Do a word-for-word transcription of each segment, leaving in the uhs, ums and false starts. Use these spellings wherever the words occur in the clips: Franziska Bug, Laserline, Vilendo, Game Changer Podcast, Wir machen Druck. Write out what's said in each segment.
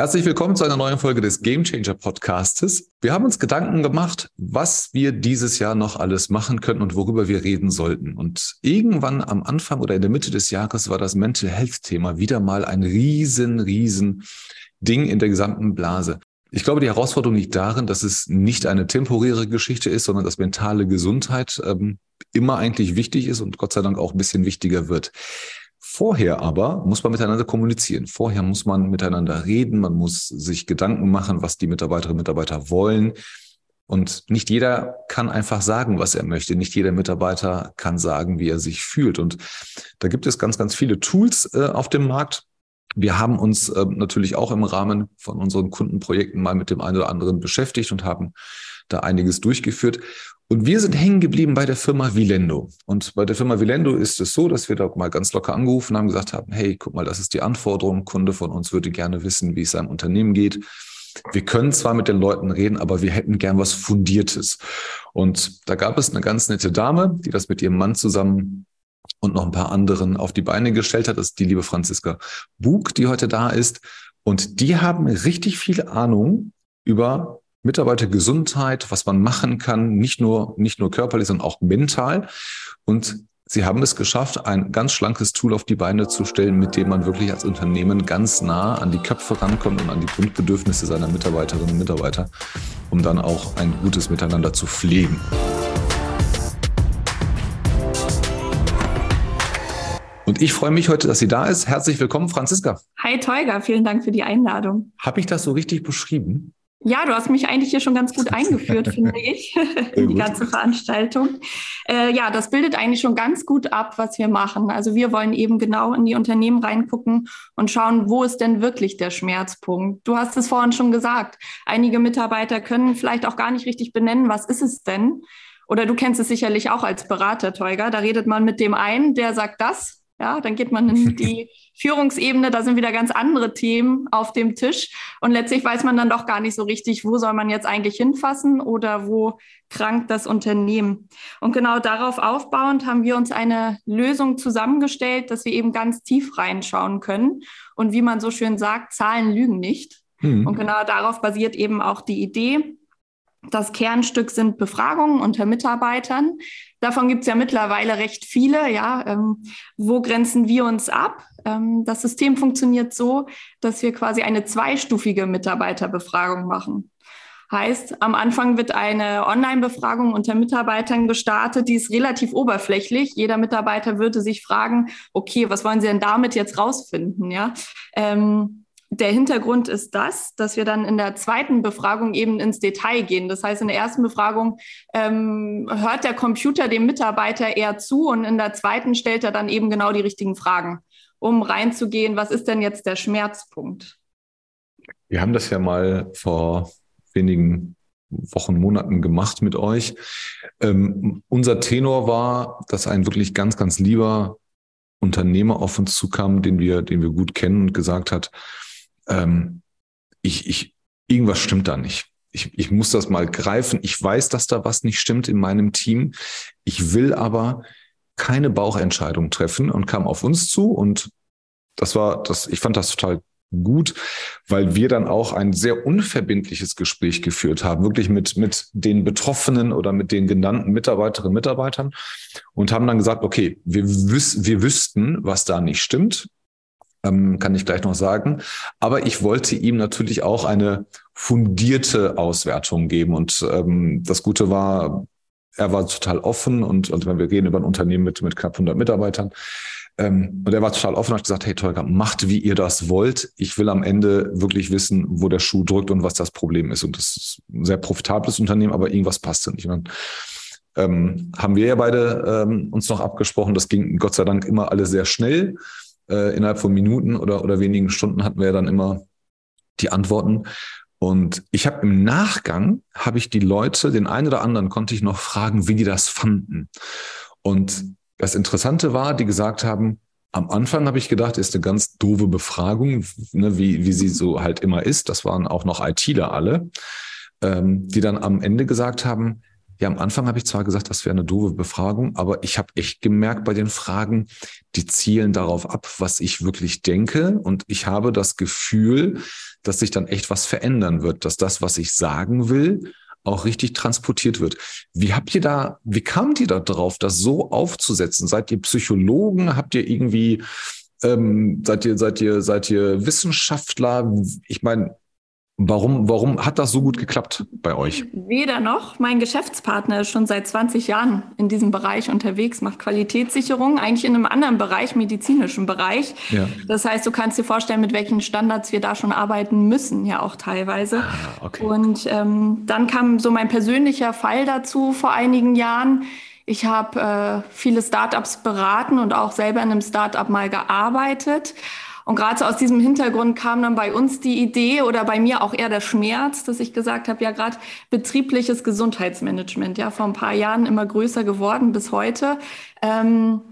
Herzlich willkommen zu einer neuen Folge des Game Changer Podcastes. Wir haben uns Gedanken gemacht, was wir dieses Jahr noch alles machen können und worüber wir reden sollten. Und irgendwann am Anfang oder in der Mitte des Jahres war das Mental Health Thema wieder mal ein riesen, riesen Ding in der gesamten Blase. Ich glaube, die Herausforderung liegt darin, dass es nicht eine temporäre Geschichte ist, sondern dass mentale Gesundheit ähm, immer eigentlich wichtig ist und Gott sei Dank auch ein bisschen wichtiger wird. Vorher aber muss man miteinander kommunizieren. Vorher muss man miteinander reden. Man muss sich Gedanken machen, was die Mitarbeiterinnen und Mitarbeiter wollen. Und nicht jeder kann einfach sagen, was er möchte. Nicht jeder Mitarbeiter kann sagen, wie er sich fühlt. Und da gibt es ganz, ganz viele Tools äh, auf dem Markt. Wir haben uns äh, natürlich auch im Rahmen von unseren Kundenprojekten mal mit dem einen oder anderen beschäftigt und haben da einiges durchgeführt. Und wir sind hängen geblieben bei der Firma Vilendo. Und bei der Firma Vilendo ist es so, dass wir da mal ganz locker angerufen haben, gesagt haben, hey, guck mal, das ist die Anforderung. Kunde von uns würde gerne wissen, wie es seinem Unternehmen geht. Wir können zwar mit den Leuten reden, aber wir hätten gern was Fundiertes. Und da gab es eine ganz nette Dame, die das mit ihrem Mann zusammen und noch ein paar anderen auf die Beine gestellt hat. Das ist die liebe Franziska Bug, die heute da ist. Und die haben richtig viel Ahnung über Mitarbeitergesundheit, was man machen kann, nicht nur, nicht nur körperlich, sondern auch mental. Und sie haben es geschafft, ein ganz schlankes Tool auf die Beine zu stellen, mit dem man wirklich als Unternehmen ganz nah an die Köpfe rankommt und an die Grundbedürfnisse seiner Mitarbeiterinnen und Mitarbeiter, um dann auch ein gutes Miteinander zu pflegen. Und ich freue mich heute, dass sie da ist. Herzlich willkommen, Franziska. Hi, Tolga. Vielen Dank für die Einladung. Habe ich das so richtig beschrieben? Ja, du hast mich eigentlich hier schon ganz gut eingeführt, finde ich, in die ganze Veranstaltung. Äh, ja, das bildet eigentlich schon ganz gut ab, was wir machen. Also wir wollen eben genau in die Unternehmen reingucken und schauen, wo ist denn wirklich der Schmerzpunkt? Du hast es vorhin schon gesagt. Einige Mitarbeiter können vielleicht auch gar nicht richtig benennen, was ist es denn? Oder du kennst es sicherlich auch als Berater, Tolga. Da redet man mit dem einen, der sagt das. Ja, dann geht man in die Führungsebene, da sind wieder ganz andere Themen auf dem Tisch. Und letztlich weiß man dann doch gar nicht so richtig, wo soll man jetzt eigentlich hinfassen oder wo krankt das Unternehmen. Und genau darauf aufbauend haben wir uns eine Lösung zusammengestellt, dass wir eben ganz tief reinschauen können. Und wie man so schön sagt, Zahlen lügen nicht. Mhm. Und genau darauf basiert eben auch die Idee. Das Kernstück sind Befragungen unter Mitarbeitern. Davon gibt es ja mittlerweile recht viele. Ja, ähm, wo grenzen wir uns ab? Ähm, das System funktioniert so, dass wir quasi eine zweistufige Mitarbeiterbefragung machen. Heißt, am Anfang wird eine Online-Befragung unter Mitarbeitern gestartet, die ist relativ oberflächlich. Jeder Mitarbeiter würde sich fragen, okay, was wollen Sie denn damit jetzt rausfinden? Ja, ähm, Der Hintergrund ist das, dass wir dann in der zweiten Befragung eben ins Detail gehen. Das heißt, in der ersten Befragung ähm, hört der Computer dem Mitarbeiter eher zu und in der zweiten stellt er dann eben genau die richtigen Fragen, um reinzugehen, was ist denn jetzt der Schmerzpunkt? Wir haben das ja mal vor wenigen Wochen, Monaten gemacht mit euch. Ähm, unser Tenor war, dass ein wirklich ganz, ganz lieber Unternehmer auf uns zukam, den wir, den wir gut kennen und gesagt hat, Ich, ich, irgendwas stimmt da nicht. Ich, ich muss das mal greifen. Ich weiß, dass da was nicht stimmt in meinem Team. Ich will aber keine Bauchentscheidung treffen und kam auf uns zu. Und das war, das, ich fand das total gut, weil wir dann auch ein sehr unverbindliches Gespräch geführt haben, wirklich mit, mit den Betroffenen oder mit den genannten Mitarbeiterinnen und Mitarbeitern und haben dann gesagt, okay, wir, wüs- wir wüssten, was da nicht stimmt. Kann ich gleich noch sagen. Aber ich wollte ihm natürlich auch eine fundierte Auswertung geben. Und ähm, das Gute war, er war total offen. Und, und wenn wir reden über ein Unternehmen mit, mit knapp hundert Mitarbeitern, ähm, und er war total offen und hat gesagt, hey Tolga, macht, wie ihr das wollt. Ich will am Ende wirklich wissen, wo der Schuh drückt und was das Problem ist. Und das ist ein sehr profitables Unternehmen, aber irgendwas passte nicht. Und dann ähm, haben wir ja beide ähm, uns noch abgesprochen. Das ging Gott sei Dank immer alles sehr schnell. Innerhalb von Minuten oder, oder wenigen Stunden hatten wir ja dann immer die Antworten. Und ich habe im Nachgang, habe ich die Leute, den einen oder anderen konnte ich noch fragen, wie die das fanden. Und das Interessante war, die gesagt haben, am Anfang habe ich gedacht, ist eine ganz doofe Befragung, ne, wie, wie sie so halt immer ist. Das waren auch noch ITler alle, ähm, die dann am Ende gesagt haben, ja, am Anfang habe ich zwar gesagt, das wäre eine doofe Befragung, aber ich habe echt gemerkt bei den Fragen, die zielen darauf ab, was ich wirklich denke. Und ich habe das Gefühl, dass sich dann echt was verändern wird, dass das, was ich sagen will, auch richtig transportiert wird. Wie habt ihr da, wie kamt ihr da drauf, das so aufzusetzen? Seid ihr Psychologen? Habt ihr irgendwie, ähm, seid ihr, seid ihr, seid ihr Wissenschaftler? Ich meine, warum, warum hat das so gut geklappt bei euch? Weder noch. Mein Geschäftspartner ist schon seit zwanzig Jahren in diesem Bereich unterwegs, macht Qualitätssicherung, eigentlich in einem anderen Bereich, medizinischen Bereich. Ja. Das heißt, du kannst dir vorstellen, mit welchen Standards wir da schon arbeiten müssen, ja auch teilweise. Ah, okay. Und ähm, dann kam so mein persönlicher Fall dazu vor einigen Jahren. Ich habe äh, viele Startups beraten und auch selber in einem Startup mal gearbeitet. Und gerade so aus diesem Hintergrund kam dann bei uns die Idee oder bei mir auch eher der Schmerz, dass ich gesagt habe, ja gerade betriebliches Gesundheitsmanagement, ja vor ein paar Jahren immer größer geworden bis heute, ähm,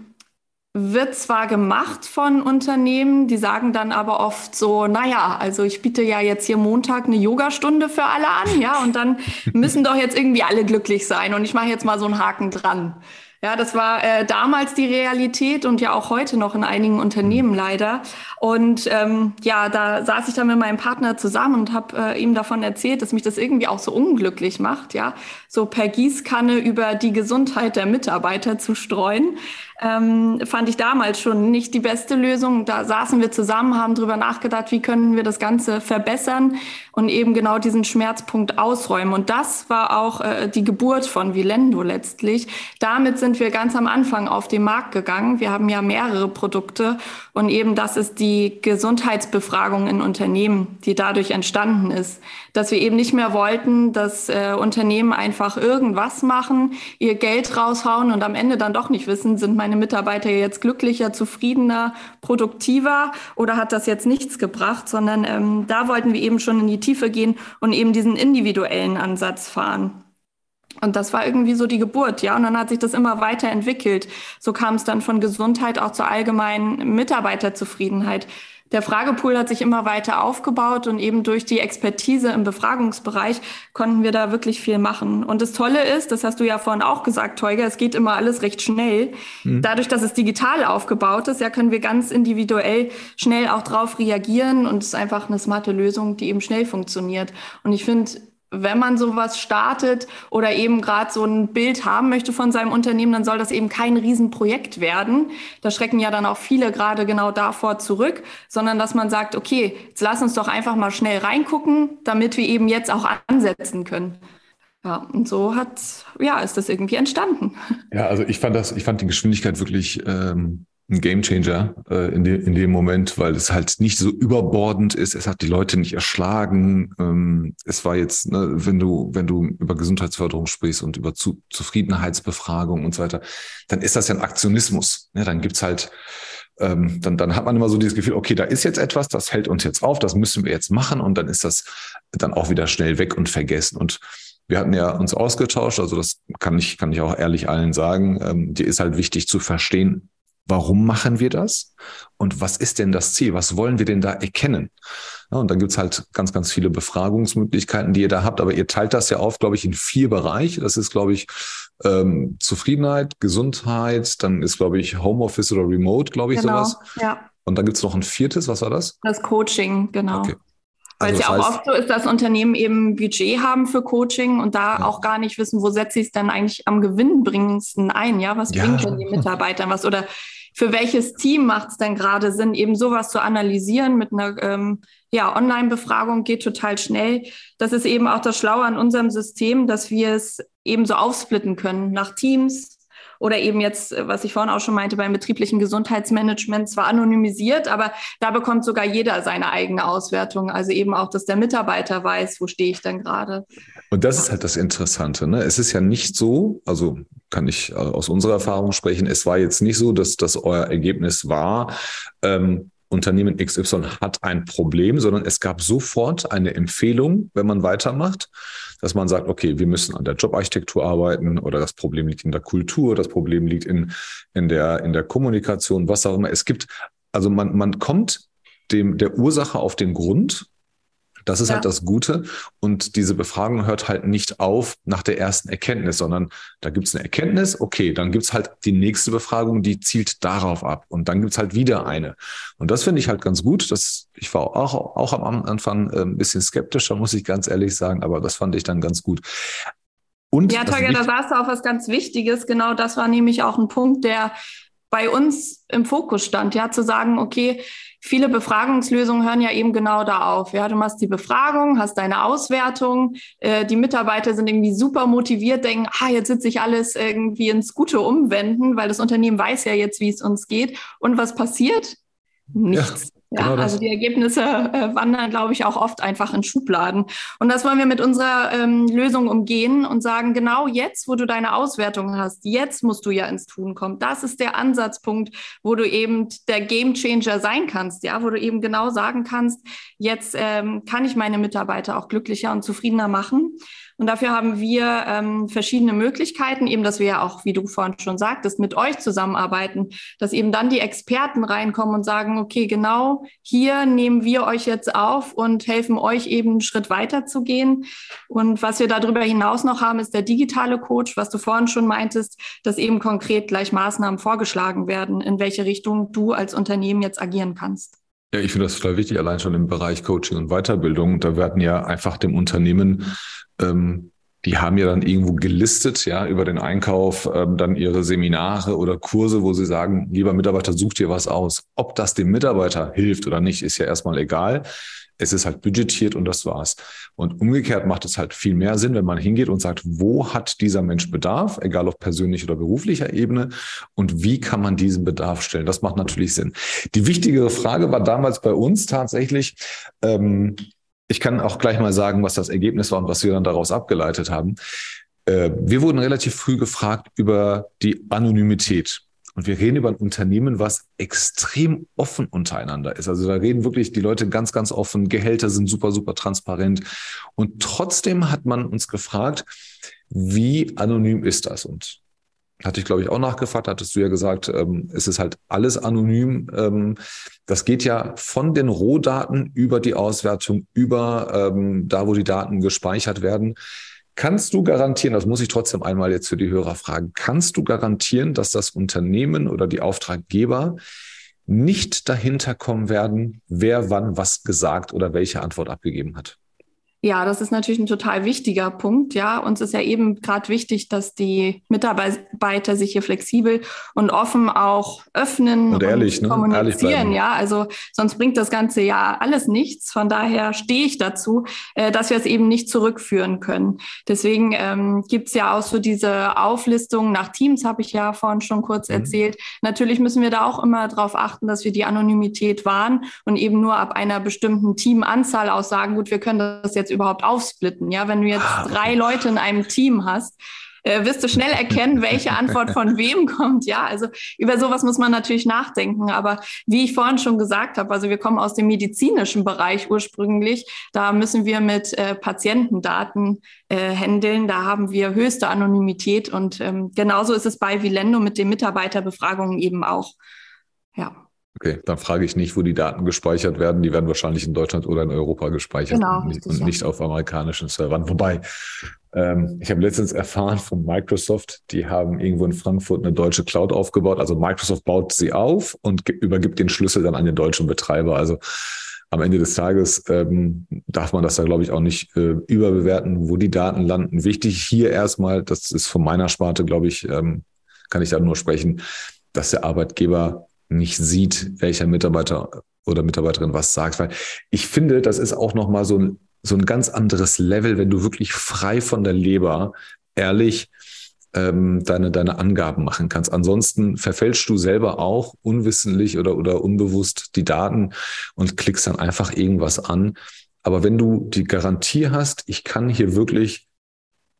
wird zwar gemacht von Unternehmen, die sagen dann aber oft so, naja, also ich biete ja jetzt hier Montag eine Yogastunde für alle an, ja, und dann müssen doch jetzt irgendwie alle glücklich sein und ich mache jetzt mal so einen Haken dran. Ja, das war äh, damals die Realität und ja auch heute noch in einigen Unternehmen leider. Und ähm, ja, da saß ich dann mit meinem Partner zusammen und habe äh, ihm davon erzählt, dass mich das irgendwie auch so unglücklich macht, ja, so per Gießkanne über die Gesundheit der Mitarbeiter zu streuen. Ähm, fand ich damals schon nicht die beste Lösung. Da saßen wir zusammen, haben drüber nachgedacht, wie können wir das Ganze verbessern und eben genau diesen Schmerzpunkt ausräumen. Und das war auch äh, die Geburt von Vilendo letztlich. Damit sind wir ganz am Anfang auf den Markt gegangen. Wir haben ja mehrere Produkte und eben das ist die Gesundheitsbefragung in Unternehmen, die dadurch entstanden ist, dass wir eben nicht mehr wollten, dass äh, Unternehmen einfach irgendwas machen, ihr Geld raushauen und am Ende dann doch nicht wissen, sind meine Mitarbeiter jetzt glücklicher, zufriedener, produktiver oder hat das jetzt nichts gebracht, sondern ähm, da wollten wir eben schon in die Tiefe gehen und eben diesen individuellen Ansatz fahren. Und das war irgendwie so die Geburt, ja. Und dann hat sich das immer weiterentwickelt. So kam es dann von Gesundheit auch zur allgemeinen Mitarbeiterzufriedenheit. Der Fragepool hat sich immer weiter aufgebaut und eben durch die Expertise im Befragungsbereich konnten wir da wirklich viel machen. Und das Tolle ist, das hast du ja vorhin auch gesagt, Holger, es geht immer alles recht schnell. Mhm. Dadurch, dass es digital aufgebaut ist, ja, können wir ganz individuell schnell auch drauf reagieren und es ist einfach eine smarte Lösung, die eben schnell funktioniert. Und ich finde, wenn man sowas startet oder eben gerade so ein Bild haben möchte von seinem Unternehmen, dann soll das eben kein Riesenprojekt werden. Da schrecken ja dann auch viele gerade genau davor zurück, sondern dass man sagt, okay, jetzt lass uns doch einfach mal schnell reingucken, damit wir eben jetzt auch ansetzen können. Ja, und so hat, ja, ist das irgendwie entstanden. Ja, also ich fand das, ich fand die Geschwindigkeit wirklich ähm, ein Game Changer äh, in, de, in dem Moment, weil es halt nicht so überbordend ist. Es hat die Leute nicht erschlagen. Ähm, es war jetzt, ne, wenn du wenn du über Gesundheitsförderung sprichst und über Zu- Zufriedenheitsbefragung und so weiter, dann ist das ja ein Aktionismus. Ja, dann gibt's halt, ähm, dann dann hat man immer so dieses Gefühl, okay, da ist jetzt etwas, das hält uns jetzt auf, das müssen wir jetzt machen und dann ist das dann auch wieder schnell weg und vergessen. Und wir hatten ja uns ausgetauscht, also das kann ich kann ich auch ehrlich allen sagen. Ähm, dir ist halt wichtig zu verstehen, warum machen wir das? Und was ist denn das Ziel? Was wollen wir denn da erkennen? Ja, und dann gibt's halt ganz, ganz viele Befragungsmöglichkeiten, die ihr da habt. Aber ihr teilt das ja auf, glaube ich, in vier Bereiche. Das ist, glaube ich, ähm, Zufriedenheit, Gesundheit. Dann ist, glaube ich, Homeoffice oder Remote, glaube ich, genau, sowas. Ja. Und dann gibt's noch ein viertes. Was war das? Das Coaching, genau. Okay. Weil also es ja auch heißt, oft so ist, dass Unternehmen eben Budget haben für Coaching und da ja. auch gar nicht wissen, wo setze ich es dann eigentlich am gewinnbringendsten ein, ja? Was ja. bringt denn den Mitarbeitern was? Oder für welches Team macht es denn gerade Sinn, eben sowas zu analysieren mit einer ähm, ja, Online-Befragung geht total schnell. Das ist eben auch das Schlaue an unserem System, dass wir es eben so aufsplitten können nach Teams. Oder eben jetzt, was ich vorhin auch schon meinte, beim betrieblichen Gesundheitsmanagement zwar anonymisiert, aber da bekommt sogar jeder seine eigene Auswertung. Also eben auch, dass der Mitarbeiter weiß, wo stehe ich denn gerade. Und das ist halt das Interessante, ne? Es ist ja nicht so, also kann ich aus unserer Erfahrung sprechen, es war jetzt nicht so, dass das euer Ergebnis war, ähm, Unternehmen X Y hat ein Problem, sondern es gab sofort eine Empfehlung, wenn man weitermacht, dass man sagt, okay, wir müssen an der Jobarchitektur arbeiten oder das Problem liegt in der Kultur, das Problem liegt in, in der, in der Kommunikation, was auch immer. Es gibt, also man, man kommt dem, der Ursache auf den Grund. Das ist ja. halt das Gute. Und diese Befragung hört halt nicht auf nach der ersten Erkenntnis, sondern da gibt es eine Erkenntnis, okay, dann gibt es halt die nächste Befragung, die zielt darauf ab. Und dann gibt es halt wieder eine. Und das finde ich halt ganz gut. Das, ich war auch, auch am Anfang ein bisschen skeptischer, muss ich ganz ehrlich sagen, aber das fand ich dann ganz gut. Und ja, Tolga, da sagst du auch was ganz Wichtiges. Genau, das war nämlich auch ein Punkt, der bei uns im Fokus stand, ja, zu sagen, okay, viele Befragungslösungen hören ja eben genau da auf. Ja, du machst die Befragung, hast deine Auswertung, äh, die Mitarbeiter sind irgendwie super motiviert, denken, ah, jetzt wird sich alles irgendwie ins Gute umwenden, weil das Unternehmen weiß ja jetzt, wie es uns geht. Und was passiert? Nichts. Ja. Ja, genau, also die Ergebnisse äh, wandern, glaube ich, auch oft einfach in Schubladen. Und das wollen wir mit unserer ähm, Lösung umgehen und sagen, genau jetzt, wo du deine Auswertung hast, jetzt musst du ja ins Tun kommen. Das ist der Ansatzpunkt, wo du eben der Game Changer sein kannst, ja, wo du eben genau sagen kannst, jetzt ähm, kann ich meine Mitarbeiter auch glücklicher und zufriedener machen. Und dafür haben wir ähm, verschiedene Möglichkeiten, eben, dass wir ja auch, wie du vorhin schon sagtest, mit euch zusammenarbeiten, dass eben dann die Experten reinkommen und sagen, okay, genau hier nehmen wir euch jetzt auf und helfen euch eben einen Schritt weiter zu gehen. Und was wir darüber hinaus noch haben, ist der digitale Coach, was du vorhin schon meintest, dass eben konkret gleich Maßnahmen vorgeschlagen werden, in welche Richtung du als Unternehmen jetzt agieren kannst. Ja, ich finde das total wichtig, allein schon im Bereich Coaching und Weiterbildung. Da werden ja einfach dem Unternehmen, ähm, die haben ja dann irgendwo gelistet, ja, über den Einkauf, ähm, dann ihre Seminare oder Kurse, wo sie sagen, lieber Mitarbeiter, such dir was aus. Ob das dem Mitarbeiter hilft oder nicht, ist ja erstmal egal. Es ist halt budgetiert und das war's. Und umgekehrt macht es halt viel mehr Sinn, wenn man hingeht und sagt, wo hat dieser Mensch Bedarf, egal auf persönlicher oder beruflicher Ebene, und wie kann man diesen Bedarf stellen? Das macht natürlich Sinn. Die wichtigere Frage war damals bei uns tatsächlich, ähm, ich kann auch gleich mal sagen, was das Ergebnis war und was wir dann daraus abgeleitet haben. Äh, wir wurden relativ früh gefragt über die Anonymität. Und wir reden über ein Unternehmen, was extrem offen untereinander ist. Also da reden wirklich die Leute ganz, ganz offen. Gehälter sind super, super transparent. Und trotzdem hat man uns gefragt, wie anonym ist das? Und hatte ich, glaube ich, auch nachgefragt, hattest du ja gesagt, ähm, es ist halt alles anonym. Ähm, das geht ja von den Rohdaten über die Auswertung, über ähm, da, wo die Daten gespeichert werden. Kannst du garantieren, das muss ich trotzdem einmal jetzt für die Hörer fragen, kannst du garantieren, dass das Unternehmen oder die Auftraggeber nicht dahinter kommen werden, wer wann was gesagt oder welche Antwort abgegeben hat? Ja, das ist natürlich ein total wichtiger Punkt. Ja, uns ist ja eben gerade wichtig, dass die Mitarbeiter sich hier flexibel und offen auch öffnen und, ehrlich, und kommunizieren. Ne? Ja, also sonst bringt das Ganze ja alles nichts. Von daher stehe ich dazu, äh, dass wir es eben nicht zurückführen können. Deswegen ähm, gibt's ja auch so diese Auflistung nach Teams, habe ich ja vorhin schon kurz mhm. erzählt. Natürlich müssen wir da auch immer darauf achten, dass wir die Anonymität wahren und eben nur ab einer bestimmten Teamanzahl aus sagen, gut, wir können das jetzt überhaupt aufsplitten. Ja, wenn du jetzt drei Leute in einem Team hast, äh, wirst du schnell erkennen, welche Antwort von wem kommt. Ja, also über sowas muss man natürlich nachdenken. Aber wie ich vorhin schon gesagt habe, also wir kommen aus dem medizinischen Bereich ursprünglich. Da müssen wir mit äh, Patientendaten äh, handeln. Da haben wir höchste Anonymität. Und ähm, genauso ist es bei Vilendo mit den Mitarbeiterbefragungen eben auch. Ja. Okay, dann frage ich nicht, wo die Daten gespeichert werden. Die werden wahrscheinlich in Deutschland oder in Europa gespeichert, genau, und nicht, und nicht auf amerikanischen Servern. Wobei, ähm, ich habe letztens erfahren von Microsoft, die haben irgendwo in Frankfurt eine deutsche Cloud aufgebaut. Also Microsoft baut sie auf und ge- übergibt den Schlüssel dann an den deutschen Betreiber. Also am Ende des Tages ähm, darf man das da, glaube ich, auch nicht äh, überbewerten, wo die Daten landen. Wichtig hier erstmal, das ist von meiner Sparte, glaube ich, ähm, kann ich da nur sprechen, dass der Arbeitgeber nicht sieht, welcher Mitarbeiter oder Mitarbeiterin was sagt. Weil ich finde, das ist auch nochmal so ein, so ein ganz anderes Level, wenn du wirklich frei von der Leber ehrlich ähm, deine, deine Angaben machen kannst. Ansonsten verfälschst du selber auch unwissentlich oder, oder unbewusst die Daten und klickst dann einfach irgendwas an. Aber wenn du die Garantie hast, ich kann hier wirklich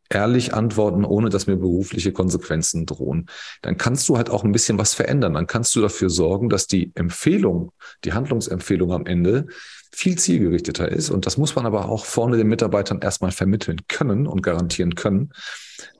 ehrlich antworten, ohne dass mir berufliche Konsequenzen drohen, dann kannst du halt auch ein bisschen was verändern. Dann kannst du dafür sorgen, dass die Empfehlung, die Handlungsempfehlung am Ende viel zielgerichteter ist. Und das muss man aber auch vorne den Mitarbeitern erstmal vermitteln können und garantieren können,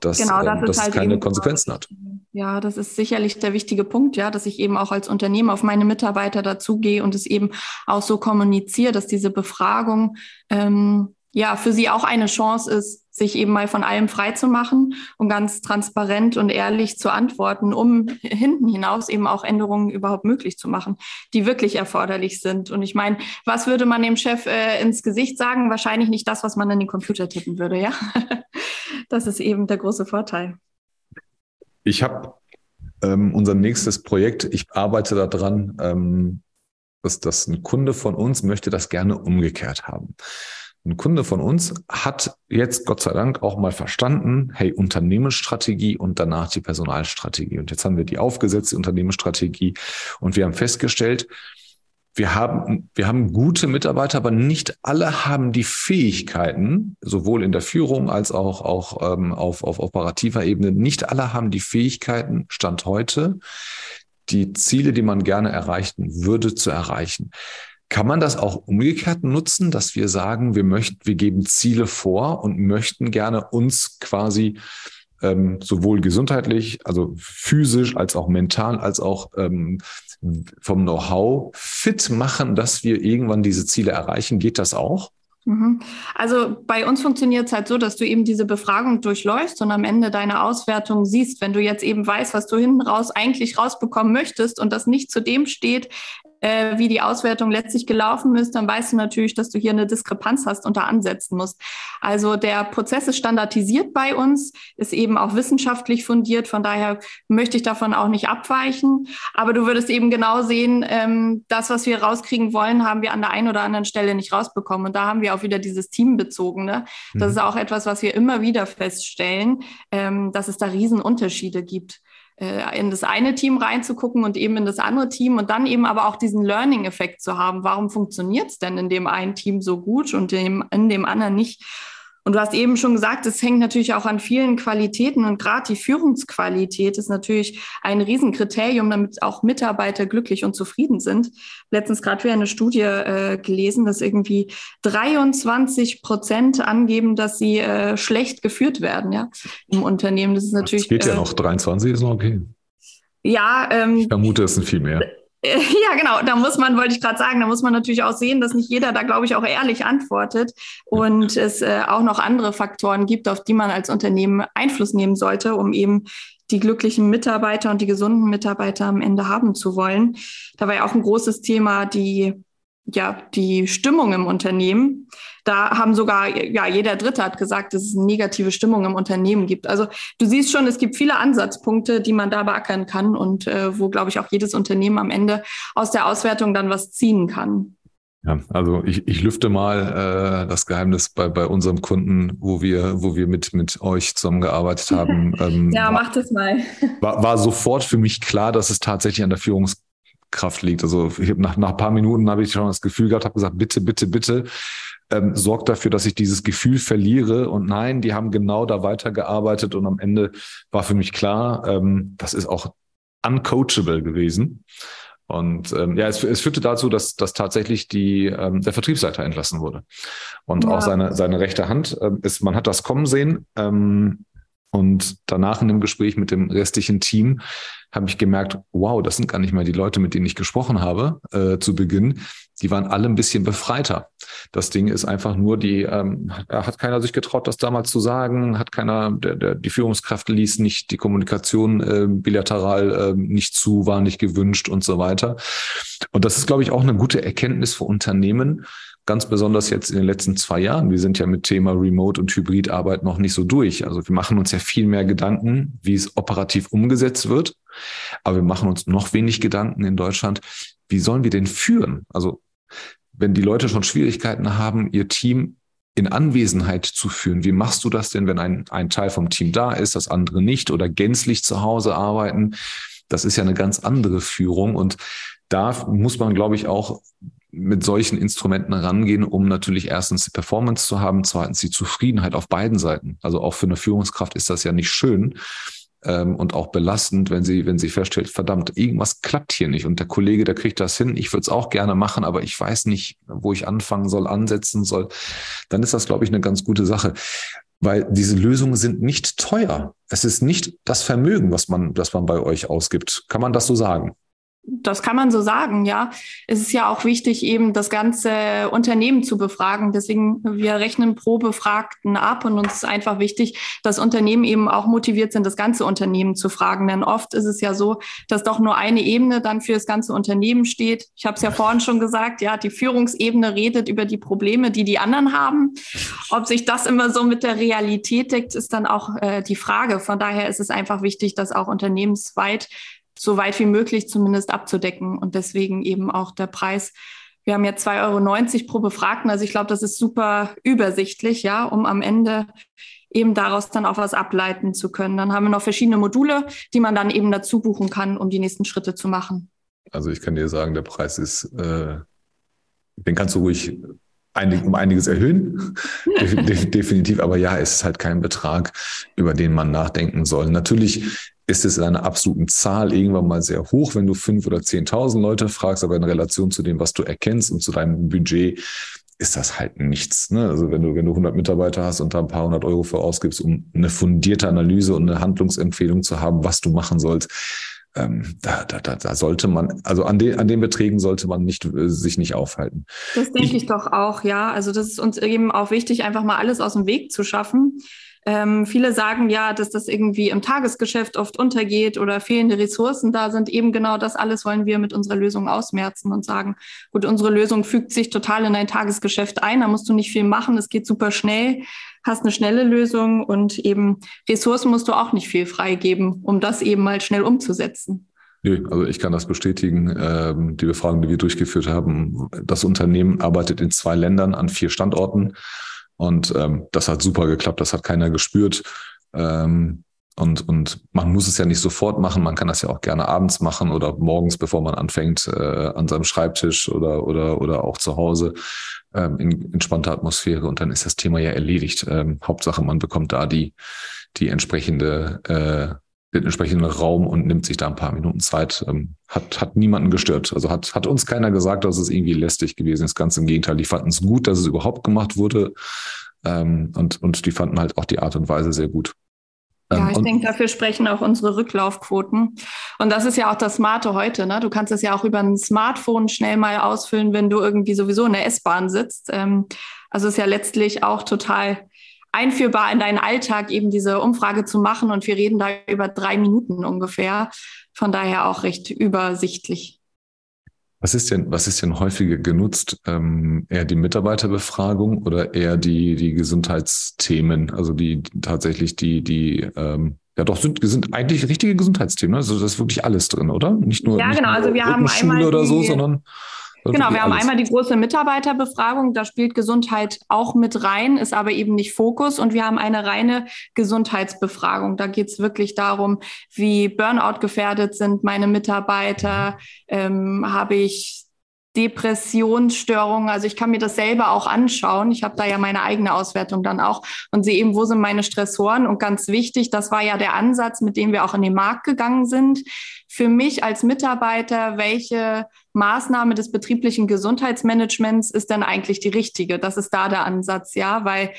dass, genau, das ähm, dass halt es keine Konsequenzen hat. Ja, das ist sicherlich der wichtige Punkt, ja, dass ich eben auch als Unternehmen auf meine Mitarbeiter dazugehe und es eben auch so kommuniziere, dass diese Befragung ähm, ja für sie auch eine Chance ist, sich eben mal von allem frei zu machen und ganz transparent und ehrlich zu antworten, um hinten hinaus eben auch Änderungen überhaupt möglich zu machen, die wirklich erforderlich sind. Und ich meine, was würde man dem Chef äh, ins Gesicht sagen? Wahrscheinlich nicht das, was man in den Computer tippen würde, ja. Das ist eben der große Vorteil. Ich habe ähm, unser nächstes Projekt, ich arbeite daran, ähm, dass, dass ein Kunde von uns möchte das gerne umgekehrt haben. Ein Kunde von uns hat jetzt Gott sei Dank auch mal verstanden, hey, Unternehmensstrategie und danach die Personalstrategie. Und jetzt haben wir die aufgesetzt, die Unternehmensstrategie. Und wir haben festgestellt, wir haben, wir haben gute Mitarbeiter, aber nicht alle haben die Fähigkeiten, sowohl in der Führung als auch, auch ähm, auf, auf operativer Ebene, nicht alle haben die Fähigkeiten, Stand heute, die Ziele, die man gerne erreichen würde, zu erreichen. Kann man das auch umgekehrt nutzen, dass wir sagen, wir möchten, wir geben Ziele vor und möchten gerne uns quasi ähm, sowohl gesundheitlich, also physisch als auch mental, als auch ähm, vom Know-how fit machen, dass wir irgendwann diese Ziele erreichen? Geht das auch? Also bei uns funktioniert es halt so, dass du eben diese Befragung durchläufst und am Ende deine Auswertung siehst. Wenn du jetzt eben weißt, was du hinten raus eigentlich rausbekommen möchtest und das nicht zu dem steht, äh, wie die Auswertung letztlich gelaufen ist, dann weißt du natürlich, dass du hier eine Diskrepanz hast und da ansetzen musst. Also der Prozess ist standardisiert bei uns, ist eben auch wissenschaftlich fundiert. Von daher möchte ich davon auch nicht abweichen. Aber du würdest eben genau sehen, ähm, das, was wir rauskriegen wollen, haben wir an der einen oder anderen Stelle nicht rausbekommen. Und da haben wir auch wieder dieses Teambezogene. Das mhm. ist auch etwas, was wir immer wieder feststellen, ähm, dass es da Riesenunterschiede gibt, äh, in das eine Team reinzugucken und eben in das andere Team und dann eben aber auch diesen Learning-Effekt zu haben. Warum funktioniert es denn in dem einen Team so gut und dem, in dem anderen nicht? Und du hast eben schon gesagt, es hängt natürlich auch an vielen Qualitäten und gerade die Führungsqualität ist natürlich ein Riesenkriterium, damit auch Mitarbeiter glücklich und zufrieden sind. Letztens gerade wieder eine Studie äh, gelesen, dass irgendwie dreiundzwanzig Prozent angeben, dass sie äh, schlecht geführt werden, ja, im Unternehmen. Das ist natürlich. Es geht ja noch, dreiundzwanzig ist noch okay. Ja. Ähm, ich vermute, es sind viel mehr. Ja, genau, da muss man, wollte ich gerade sagen, da muss man natürlich auch sehen, dass nicht jeder da, glaube ich, auch ehrlich antwortet und es äh, auch noch andere Faktoren gibt, auf die man als Unternehmen Einfluss nehmen sollte, um eben die glücklichen Mitarbeiter und die gesunden Mitarbeiter am Ende haben zu wollen. Da war ja auch ein großes Thema, die, ja, die Stimmung im Unternehmen. Da haben sogar, ja, jeder Dritte hat gesagt, dass es eine negative Stimmung im Unternehmen gibt. Also du siehst schon, es gibt viele Ansatzpunkte, die man da beackern kann und äh, wo, glaube ich, auch jedes Unternehmen am Ende aus der Auswertung dann was ziehen kann. Ja, also ich, ich lüfte mal äh, das Geheimnis bei, bei unserem Kunden, wo wir, wo wir mit, mit euch zusammengearbeitet haben. Ähm, ja, mach das mal. War, war sofort für mich klar, dass es tatsächlich an der Führungskraft liegt. Also ich hab nach, nach ein paar Minuten habe ich schon das Gefühl gehabt, habe gesagt, bitte, bitte, bitte, Ähm, sorgt dafür, dass ich dieses Gefühl verliere. Und nein, die haben genau da weitergearbeitet. Und am Ende war für mich klar, ähm, das ist auch uncoachable gewesen. Und ähm, ja, es, es führte dazu, dass, dass tatsächlich die, ähm, der Vertriebsleiter entlassen wurde. Und ja. auch seine, seine rechte Hand, ähm, ist, man hat das kommen sehen. Ähm, und danach in dem Gespräch mit dem restlichen Team habe ich gemerkt, wow, das sind gar nicht mehr die Leute, mit denen ich gesprochen habe äh, zu Beginn. Die waren alle ein bisschen befreiter. Das Ding ist einfach nur, die ähm, hat, hat keiner sich getraut, das damals zu sagen, hat keiner, der, der, die Führungskraft ließ nicht die Kommunikation äh, bilateral äh, nicht zu, war nicht gewünscht und so weiter. Und das ist, glaube ich, auch eine gute Erkenntnis für Unternehmen, ganz besonders jetzt in den letzten zwei Jahren. Wir sind ja mit Thema Remote- und Hybridarbeit noch nicht so durch. Also wir machen uns ja viel mehr Gedanken, wie es operativ umgesetzt wird. Aber wir machen uns noch wenig Gedanken in Deutschland, wie sollen wir denn führen? Also wenn die Leute schon Schwierigkeiten haben, ihr Team in Anwesenheit zu führen, wie machst du das denn, wenn ein, ein Teil vom Team da ist, das andere nicht oder gänzlich zu Hause arbeiten? Das ist ja eine ganz andere Führung und da muss man, glaube ich, auch mit solchen Instrumenten rangehen, um natürlich erstens die Performance zu haben, zweitens die Zufriedenheit auf beiden Seiten. Also auch für eine Führungskraft ist das ja nicht schön ähm, und auch belastend, wenn sie wenn sie feststellt, verdammt, irgendwas klappt hier nicht und der Kollege, der kriegt das hin, ich würde es auch gerne machen, aber ich weiß nicht, wo ich anfangen soll, ansetzen soll. Dann ist das, glaube ich, eine ganz gute Sache. Weil diese Lösungen sind nicht teuer. Es ist nicht das Vermögen, was man, das man bei euch ausgibt. Kann man das so sagen? Das kann man so sagen, ja. Es ist ja auch wichtig, eben das ganze Unternehmen zu befragen. Deswegen, wir rechnen pro Befragten ab und uns ist einfach wichtig, dass Unternehmen eben auch motiviert sind, das ganze Unternehmen zu fragen. Denn oft ist es ja so, dass doch nur eine Ebene dann für das ganze Unternehmen steht. Ich habe es ja vorhin schon gesagt, ja, die Führungsebene redet über die Probleme, die die anderen haben. Ob sich das immer so mit der Realität deckt, ist dann auch äh, die Frage. Von daher ist es einfach wichtig, dass auch unternehmensweit so weit wie möglich zumindest abzudecken. Und deswegen eben auch der Preis. Wir haben ja zwei Euro neunzig pro Befragten. Also ich glaube, das ist super übersichtlich, ja, um am Ende eben daraus dann auch was ableiten zu können. Dann haben wir noch verschiedene Module, die man dann eben dazu buchen kann, um die nächsten Schritte zu machen. Also ich kann dir sagen, der Preis ist, äh, den kannst du ruhig einig, um einiges erhöhen. Definitiv. Aber ja, es ist halt kein Betrag, über den man nachdenken soll. Natürlich ist es in einer absoluten Zahl irgendwann mal sehr hoch, wenn du fünf oder zehntausend Leute fragst, aber in Relation zu dem, was du erkennst und zu deinem Budget, ist das halt nichts. Ne? Also wenn du, wenn du hundert Mitarbeiter hast und da ein paar hundert Euro für ausgibst, um eine fundierte Analyse und eine Handlungsempfehlung zu haben, was du machen sollst, ähm, da, da, da, da sollte man, also an den, an den Beträgen sollte man nicht, äh, sich nicht aufhalten. Das denke ich, ich doch auch, ja. Also das ist uns eben auch wichtig, einfach mal alles aus dem Weg zu schaffen. Ähm, viele sagen ja, dass das irgendwie im Tagesgeschäft oft untergeht oder fehlende Ressourcen da sind. Eben genau das alles wollen wir mit unserer Lösung ausmerzen und sagen, gut, unsere Lösung fügt sich total in dein Tagesgeschäft ein, da musst du nicht viel machen, es geht super schnell, hast eine schnelle Lösung und eben Ressourcen musst du auch nicht viel freigeben, um das eben mal schnell umzusetzen. Nö, also ich kann das bestätigen. Ähm, die Befragung, die wir durchgeführt haben, das Unternehmen arbeitet in zwei Ländern an vier Standorten. Und ähm, das hat super geklappt, das hat keiner gespürt. Ähm, und, und man muss es ja nicht sofort machen, man kann das ja auch gerne abends machen oder morgens, bevor man anfängt, äh, an seinem Schreibtisch oder, oder, oder auch zu Hause ähm, in entspannter Atmosphäre. Und dann ist das Thema ja erledigt. Ähm, Hauptsache, man bekommt da die, die entsprechende, äh, den entsprechenden Raum und nimmt sich da ein paar Minuten Zeit. Ähm, hat, hat niemanden gestört. Also hat, hat uns keiner gesagt, dass es irgendwie lästig gewesen ist. Ganz im Gegenteil, die fanden es gut, dass es überhaupt gemacht wurde. Ähm, und, und die fanden halt auch die Art und Weise sehr gut. Ähm, ja, ich denke, dafür sprechen auch unsere Rücklaufquoten. Und das ist ja auch das Smarte heute. Ne? Du kannst es ja auch über ein Smartphone schnell mal ausfüllen, wenn du irgendwie sowieso in der S-Bahn sitzt. Ähm, also ist ja letztlich auch total einführbar in deinen Alltag, eben diese Umfrage zu machen. Und wir reden da über drei Minuten ungefähr. Von daher auch recht übersichtlich. Was ist denn, was ist denn häufiger genutzt? Ähm, eher die Mitarbeiterbefragung oder eher die, die Gesundheitsthemen? Also die, die tatsächlich die, die, ähm, ja doch, sind, sind eigentlich richtige Gesundheitsthemen. Also das ist wirklich alles drin, oder? Nicht nur, ja, nicht genau. Nur also wir haben einmal oder die, so, sondern. Genau, wir haben alles. Einmal die große Mitarbeiterbefragung, da spielt Gesundheit auch mit rein, ist aber eben nicht Fokus. Und wir haben eine reine Gesundheitsbefragung. Da geht es wirklich darum, wie Burnout gefährdet sind meine Mitarbeiter, ähm, habe ich Depressionsstörungen. Also ich kann mir das selber auch anschauen. Ich habe da ja meine eigene Auswertung dann auch und sehe eben, wo sind meine Stressoren. Und ganz wichtig, das war ja der Ansatz, mit dem wir auch in den Markt gegangen sind. Für mich als Mitarbeiter, welche Maßnahme des betrieblichen Gesundheitsmanagements ist denn eigentlich die richtige? Das ist da der Ansatz, ja, weil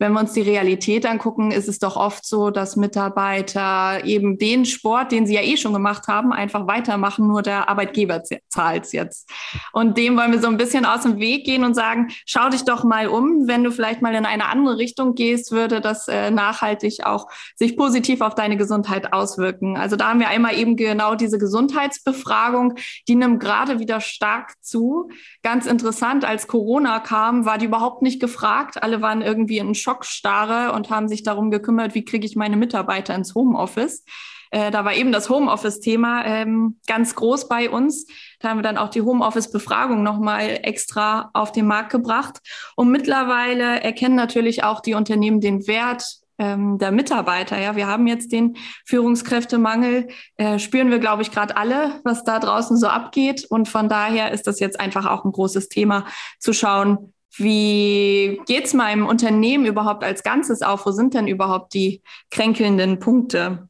wenn wir uns die Realität angucken, ist es doch oft so, dass Mitarbeiter eben den Sport, den sie ja eh schon gemacht haben, einfach weitermachen, nur der Arbeitgeber zahlt es jetzt. Und dem wollen wir so ein bisschen aus dem Weg gehen und sagen, schau dich doch mal um, wenn du vielleicht mal in eine andere Richtung gehst, würde das äh, nachhaltig auch sich positiv auf deine Gesundheit auswirken. Also da haben wir einmal eben genau diese Gesundheitsbefragung, die nimmt gerade wieder stark zu. Ganz interessant, als Corona kam, war die überhaupt nicht gefragt. Alle waren irgendwie in Schockstarre und haben sich darum gekümmert, wie kriege ich meine Mitarbeiter ins Homeoffice. Äh, da war eben das Homeoffice-Thema ähm, ganz groß bei uns. Da haben wir dann auch die Homeoffice-Befragung nochmal extra auf den Markt gebracht. Und mittlerweile erkennen natürlich auch die Unternehmen den Wert ähm, der Mitarbeiter. Ja, wir haben jetzt den Führungskräftemangel, äh, spüren wir, glaube ich, gerade alle, was da draußen so abgeht. Und von daher ist das jetzt einfach auch ein großes Thema, zu schauen, wie geht's meinem Unternehmen überhaupt als Ganzes auf? Wo sind denn überhaupt die kränkelnden Punkte?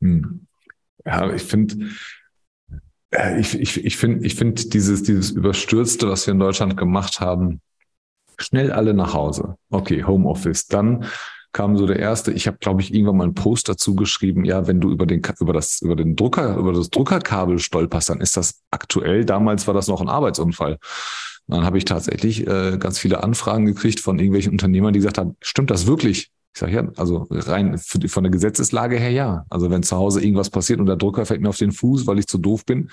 Hm. Ja, ich finde, ich, ich, ich finde, ich find dieses, dieses Überstürzte, was wir in Deutschland gemacht haben, schnell alle nach Hause. Okay, Homeoffice. Dann kam so der erste, ich habe, glaube ich, irgendwann mal einen Post dazu geschrieben, ja, wenn du über den, über das, über den Drucker, über das Druckerkabel stolperst, dann ist das aktuell. Damals war das noch ein Arbeitsunfall. Dann habe ich tatsächlich äh, ganz viele Anfragen gekriegt von irgendwelchen Unternehmern, die gesagt haben, stimmt das wirklich? Ich sage, ja, also rein für, von der Gesetzeslage her, ja. Also wenn zu Hause irgendwas passiert und der Drucker fällt mir auf den Fuß, weil ich zu doof bin,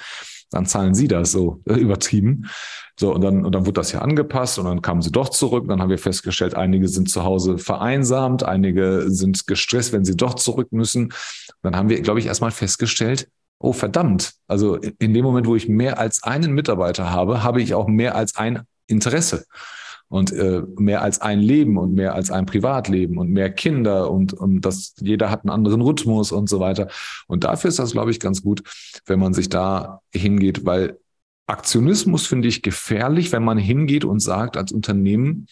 dann zahlen sie das, so äh, übertrieben. So, und dann, und dann wurde das ja angepasst und dann kamen sie doch zurück. Und dann haben wir festgestellt, einige sind zu Hause vereinsamt, einige sind gestresst, wenn sie doch zurück müssen. Und dann haben wir, glaube ich, erstmal festgestellt, oh verdammt, also in dem Moment, wo ich mehr als einen Mitarbeiter habe, habe ich auch mehr als ein Interesse und äh, mehr als ein Leben und mehr als ein Privatleben und mehr Kinder und, und das, jeder hat einen anderen Rhythmus und so weiter. Und dafür ist das, glaube ich, ganz gut, wenn man sich da hingeht, weil Aktionismus finde ich gefährlich, wenn man hingeht und sagt als Unternehmen,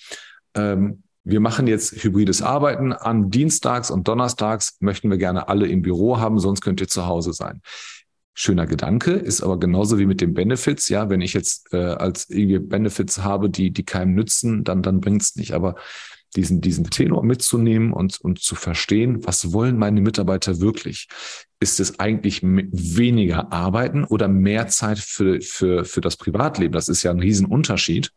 ähm, wir machen jetzt hybrides Arbeiten. An Dienstags und Donnerstags möchten wir gerne alle im Büro haben, sonst könnt ihr zu Hause sein. Schöner Gedanke, ist aber genauso wie mit den Benefits. Ja, wenn ich jetzt äh, als irgendwie Benefits habe, die die keinem nützen, dann dann bringt's nicht. Aber diesen diesen Tenor mitzunehmen und und zu verstehen, was wollen meine Mitarbeiter wirklich? Ist es eigentlich weniger arbeiten oder mehr Zeit für für für das Privatleben? Das ist ja ein Riesenunterschied.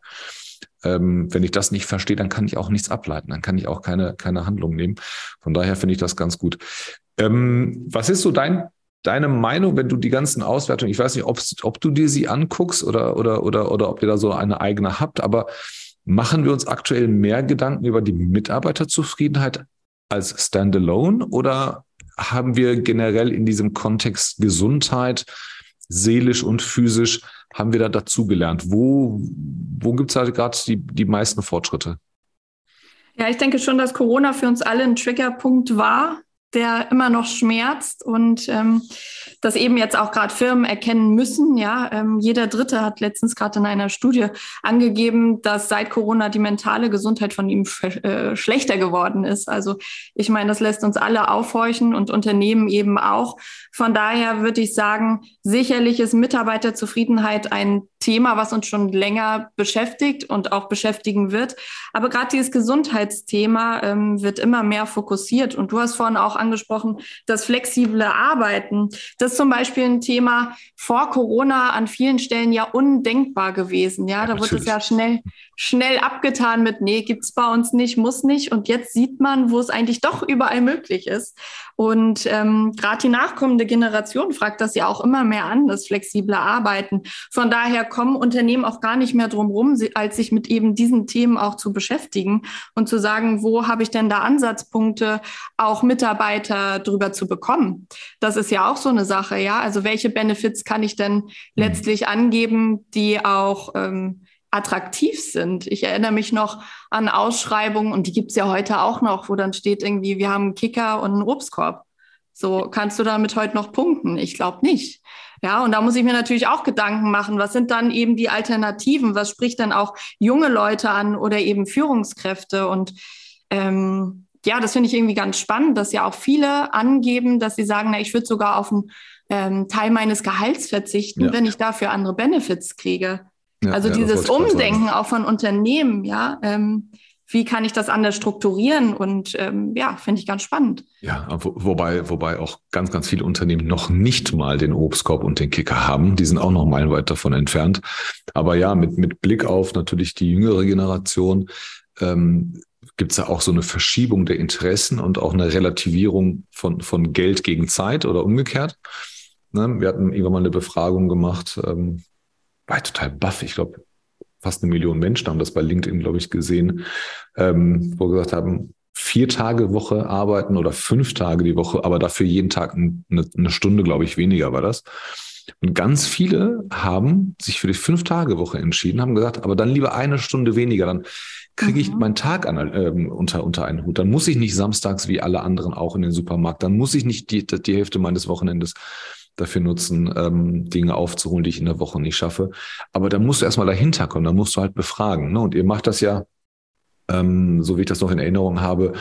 Ähm, wenn ich das nicht verstehe, dann kann ich auch nichts ableiten, dann kann ich auch keine, keine Handlung nehmen. Von daher finde ich das ganz gut. Ähm, was ist so dein, deine Meinung, wenn du die ganzen Auswertungen, ich weiß nicht, ob du dir sie anguckst oder, oder, oder, oder ob ihr da so eine eigene habt, aber machen wir uns aktuell mehr Gedanken über die Mitarbeiterzufriedenheit als Standalone oder haben wir generell in diesem Kontext Gesundheit, seelisch und physisch, haben wir da dazugelernt? Wo, wo gibt es halt gerade die, die meisten Fortschritte? Ja, ich denke schon, dass Corona für uns alle ein Triggerpunkt war, der immer noch schmerzt und ähm, das eben jetzt auch gerade Firmen erkennen müssen. Ja, ähm, jeder Dritte hat letztens gerade in einer Studie angegeben, dass seit Corona die mentale Gesundheit von ihm sch- äh, schlechter geworden ist. Also ich meine, das lässt uns alle aufhorchen und Unternehmen eben auch. Von daher würde ich sagen, sicherlich ist Mitarbeiterzufriedenheit ein Thema, was uns schon länger beschäftigt und auch beschäftigen wird. Aber gerade dieses Gesundheitsthema ähm, wird immer mehr fokussiert. Und du hast vorhin auch angesprochen, das flexible Arbeiten. Das ist zum Beispiel ein Thema vor Corona an vielen Stellen ja undenkbar gewesen. Ja, ja da natürlich. Wird es ja schnell, schnell abgetan mit, nee, gibt's bei uns nicht, muss nicht. Und jetzt sieht man, wo es eigentlich doch überall möglich ist. Und ähm, gerade die nachkommende Generation fragt das ja auch immer mehr an, das flexible Arbeiten. Von daher kommen Unternehmen auch gar nicht mehr drum rum, als sich mit eben diesen Themen auch zu beschäftigen und zu sagen, wo habe ich denn da Ansatzpunkte, auch Mitarbeiter drüber zu bekommen. Das ist ja auch so eine Sache, ja. Also welche Benefits kann ich denn letztlich angeben, die auch ähm, attraktiv sind. Ich erinnere mich noch an Ausschreibungen, und die gibt es ja heute auch noch, wo dann steht irgendwie, wir haben einen Kicker und einen Obstkorb. So, kannst du damit heute noch punkten? Ich glaube nicht. Ja, und da muss ich mir natürlich auch Gedanken machen, was sind dann eben die Alternativen? Was spricht dann auch junge Leute an oder eben Führungskräfte? Und ähm, ja, das finde ich irgendwie ganz spannend, dass ja auch viele angeben, dass sie sagen, na, ich würde sogar auf einen ähm, Teil meines Gehalts verzichten, ja, wenn ich dafür andere Benefits kriege. Ja, also ja, dieses Umdenken auch von Unternehmen, ja, ähm, wie kann ich das anders strukturieren? Und ähm, ja, finde ich ganz spannend. Ja, wo, wobei, wobei auch ganz, ganz viele Unternehmen noch nicht mal den Obstkorb und den Kicker haben. Die sind auch noch meilenweit davon entfernt. Aber ja, mit, mit Blick auf natürlich die jüngere Generation ähm, gibt es ja auch so eine Verschiebung der Interessen und auch eine Relativierung von, von Geld gegen Zeit oder umgekehrt. Ne? Wir hatten irgendwann mal eine Befragung gemacht, ähm, war total baff, ich glaube, fast eine Million Menschen haben das bei LinkedIn, glaube ich, gesehen, ähm, wo gesagt haben, vier Tage Woche arbeiten oder fünf Tage die Woche, aber dafür jeden Tag eine, eine Stunde, glaube ich, weniger war das. Und ganz viele haben sich für die Fünf-Tage-Woche entschieden, haben gesagt, aber dann lieber eine Stunde weniger, dann kriege ich mhm. meinen Tag an, äh, unter, unter einen Hut. Dann muss ich nicht samstags wie alle anderen auch in den Supermarkt, dann muss ich nicht die, die Hälfte meines Wochenendes dafür nutzen, ähm, Dinge aufzuholen, die ich in der Woche nicht schaffe. Aber dann musst du erstmal dahinter kommen, dann musst du halt befragen. Ne? Und ihr macht das ja, ähm, so wie ich das noch in Erinnerung habe,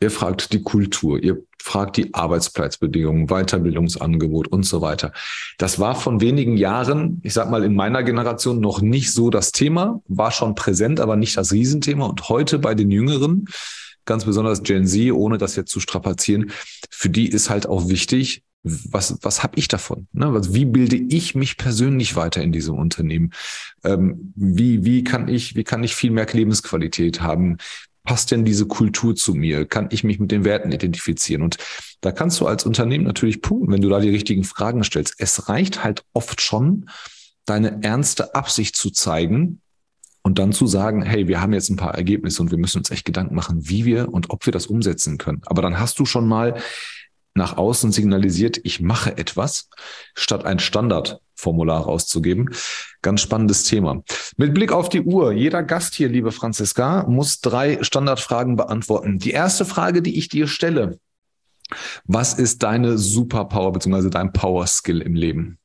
ihr fragt die Kultur, ihr fragt die Arbeitsplatzbedingungen, Weiterbildungsangebot und so weiter. Das war von wenigen Jahren, ich sag mal in meiner Generation, noch nicht so das Thema, war schon präsent, aber nicht das Riesenthema. Und heute bei den Jüngeren, ganz besonders Gen Z, ohne das jetzt zu strapazieren, für die ist halt auch wichtig, Was, was habe ich davon? Ne? Was, wie bilde ich mich persönlich weiter in diesem Unternehmen? Ähm, wie, wie kann ich, wie kann ich viel mehr Lebensqualität haben? Passt denn diese Kultur zu mir? Kann ich mich mit den Werten identifizieren? Und da kannst du als Unternehmen natürlich punkten, wenn du da die richtigen Fragen stellst. Es reicht halt oft schon, deine ernste Absicht zu zeigen und dann zu sagen, hey, wir haben jetzt ein paar Ergebnisse und wir müssen uns echt Gedanken machen, wie wir und ob wir das umsetzen können. Aber dann hast du schon mal nach außen signalisiert, ich mache etwas, statt ein Standardformular rauszugeben. Ganz spannendes Thema. Mit Blick auf die Uhr, jeder Gast hier, liebe Franziska, muss drei Standardfragen beantworten. Die erste Frage, die ich dir stelle, was ist deine Superpower bzw. dein Power-Skill im Leben?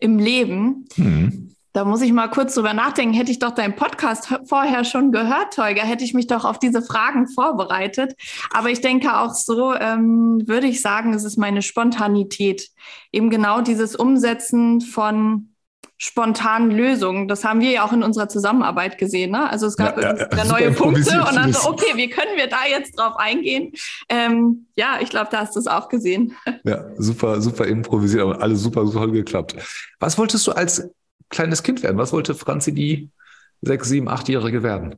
Im Leben? Hm. Da muss ich mal kurz drüber nachdenken. Hätte ich doch deinen Podcast vorher schon gehört, Holger, hätte ich mich doch auf diese Fragen vorbereitet. Aber ich denke auch so, ähm, würde ich sagen, es ist meine Spontanität. Eben genau dieses Umsetzen von spontanen Lösungen. Das haben wir ja auch in unserer Zusammenarbeit gesehen. Ne? Also es gab ja, ja, ja. neue Punkte und dann so, okay, wie können wir da jetzt drauf eingehen? Ähm, ja, ich glaube, da hast du es auch gesehen. Ja, super, super improvisiert, aber alles super, super geklappt. Was wolltest du als kleines Kind werden? Was wollte Franzi, die sechs-, sieben-, achtjährige werden?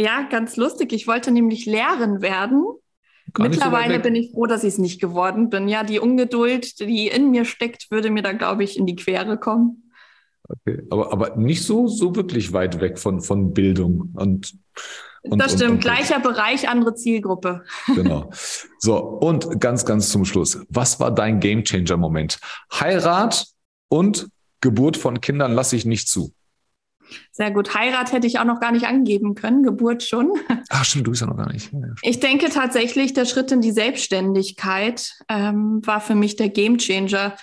Ja, ganz lustig. Ich wollte nämlich Lehrerin werden. Gar Mittlerweile bin ich froh, dass ich es nicht geworden bin. Ja, die Ungeduld, die in mir steckt, würde mir da, glaube ich, in die Quere kommen. Okay, aber, aber nicht so, so wirklich weit weg von, von Bildung. Und, und, das stimmt, und, und, gleicher und. Bereich, andere Zielgruppe. Genau. So, und ganz, ganz zum Schluss. Was war dein Game Changer Moment? Heirat und Geburt von Kindern lasse ich nicht zu. Sehr gut. Heirat hätte ich auch noch gar nicht angeben können, Geburt schon. Ach stimmt, du bist ja noch gar nicht. Ja, ich denke tatsächlich, der Schritt in die Selbstständigkeit ähm, war für mich der Game Changer.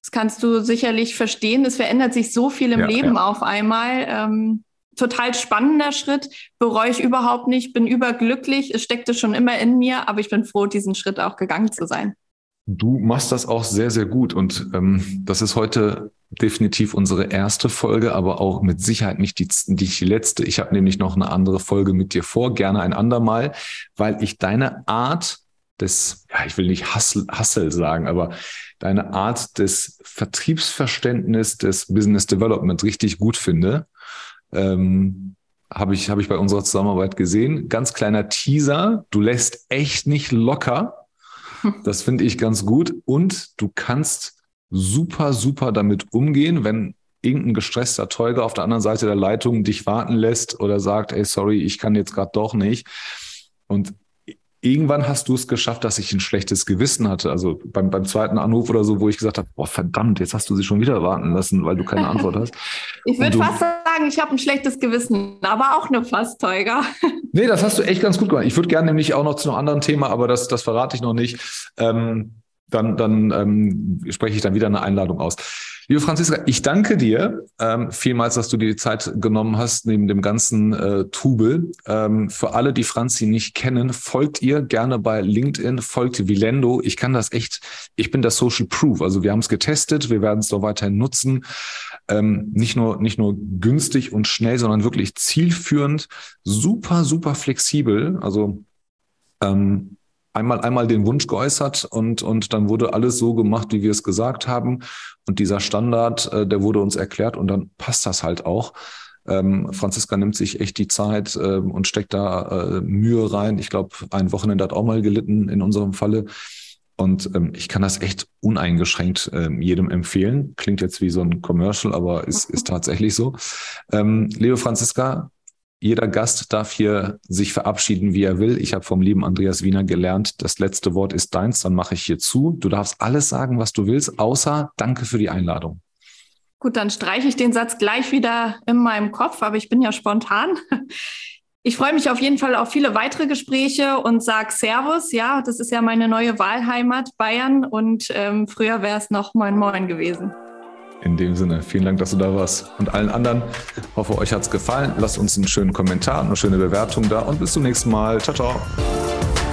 Das kannst du sicherlich verstehen. Es verändert sich so viel im ja, Leben ja. auf einmal. Ähm, total spannender Schritt, bereue ich überhaupt nicht, bin überglücklich. Es steckte schon immer in mir, aber ich bin froh, diesen Schritt auch gegangen zu sein. Du machst das auch sehr, sehr gut und ähm, das ist heute definitiv unsere erste Folge, aber auch mit Sicherheit nicht die, die letzte. Ich habe nämlich noch eine andere Folge mit dir vor, gerne ein andermal, weil ich deine Art des, ja, ich will nicht Hustle, Hustle sagen, aber deine Art des Vertriebsverständnisses, des Business Development richtig gut finde. Ähm, habe ich, habe ich bei unserer Zusammenarbeit gesehen. Ganz kleiner Teaser, du lässt echt nicht locker. Das finde ich ganz gut. Und du kannst super, super damit umgehen, wenn irgendein gestresster Teuger auf der anderen Seite der Leitung dich warten lässt oder sagt, ey, sorry, ich kann jetzt gerade doch nicht. Und irgendwann hast du es geschafft, dass ich ein schlechtes Gewissen hatte. Also beim, beim zweiten Anruf oder so, wo ich gesagt habe, boah, verdammt, jetzt hast du sie schon wieder warten lassen, weil du keine Antwort hast. Ich würde fast sagen, ich habe ein schlechtes Gewissen, aber auch eine fast Teuger. Nee, das hast du echt ganz gut gemacht. Ich würde gerne nämlich auch noch zu einem anderen Thema, aber das, das verrate ich noch nicht. Ähm, dann dann ähm, spreche ich dann wieder eine Einladung aus. Liebe Franziska, ich danke dir ähm, vielmals, dass du dir die Zeit genommen hast, neben dem ganzen äh, Trubel. Ähm, für alle, die Franzi nicht kennen, folgt ihr gerne bei LinkedIn, folgt Vilendo. Ich kann das echt, ich bin das Social Proof. Also wir haben es getestet, wir werden es noch weiterhin nutzen. Ähm, nicht nur nicht nur günstig und schnell, sondern wirklich zielführend, super, super flexibel. Also ähm, Einmal, einmal den Wunsch geäußert und, und dann wurde alles so gemacht, wie wir es gesagt haben. Und dieser Standard, äh, der wurde uns erklärt und dann passt das halt auch. Ähm, Franziska nimmt sich echt die Zeit äh, und steckt da äh, Mühe rein. Ich glaube, ein Wochenende hat auch mal gelitten in unserem Falle. Und ähm, ich kann das echt uneingeschränkt äh, jedem empfehlen. Klingt jetzt wie so ein Commercial, aber ist, ist tatsächlich so. Ähm, liebe Franziska, Jeder Gast darf hier sich verabschieden, wie er will. Ich habe vom lieben Andreas Wiener gelernt, das letzte Wort ist deins, dann mache ich hier zu. Du darfst alles sagen, was du willst, außer danke für die Einladung. Gut, dann streiche ich den Satz gleich wieder in meinem Kopf, aber ich bin ja spontan. Ich freue mich auf jeden Fall auf viele weitere Gespräche und sage Servus. Ja, das ist ja meine neue Wahlheimat Bayern und ähm, früher wäre es noch Moin Moin gewesen. In dem Sinne, vielen Dank, dass du da warst. Und allen anderen, hoffe, euch hat es gefallen. Lasst uns einen schönen Kommentar, eine schöne Bewertung da und bis zum nächsten Mal. Ciao, ciao.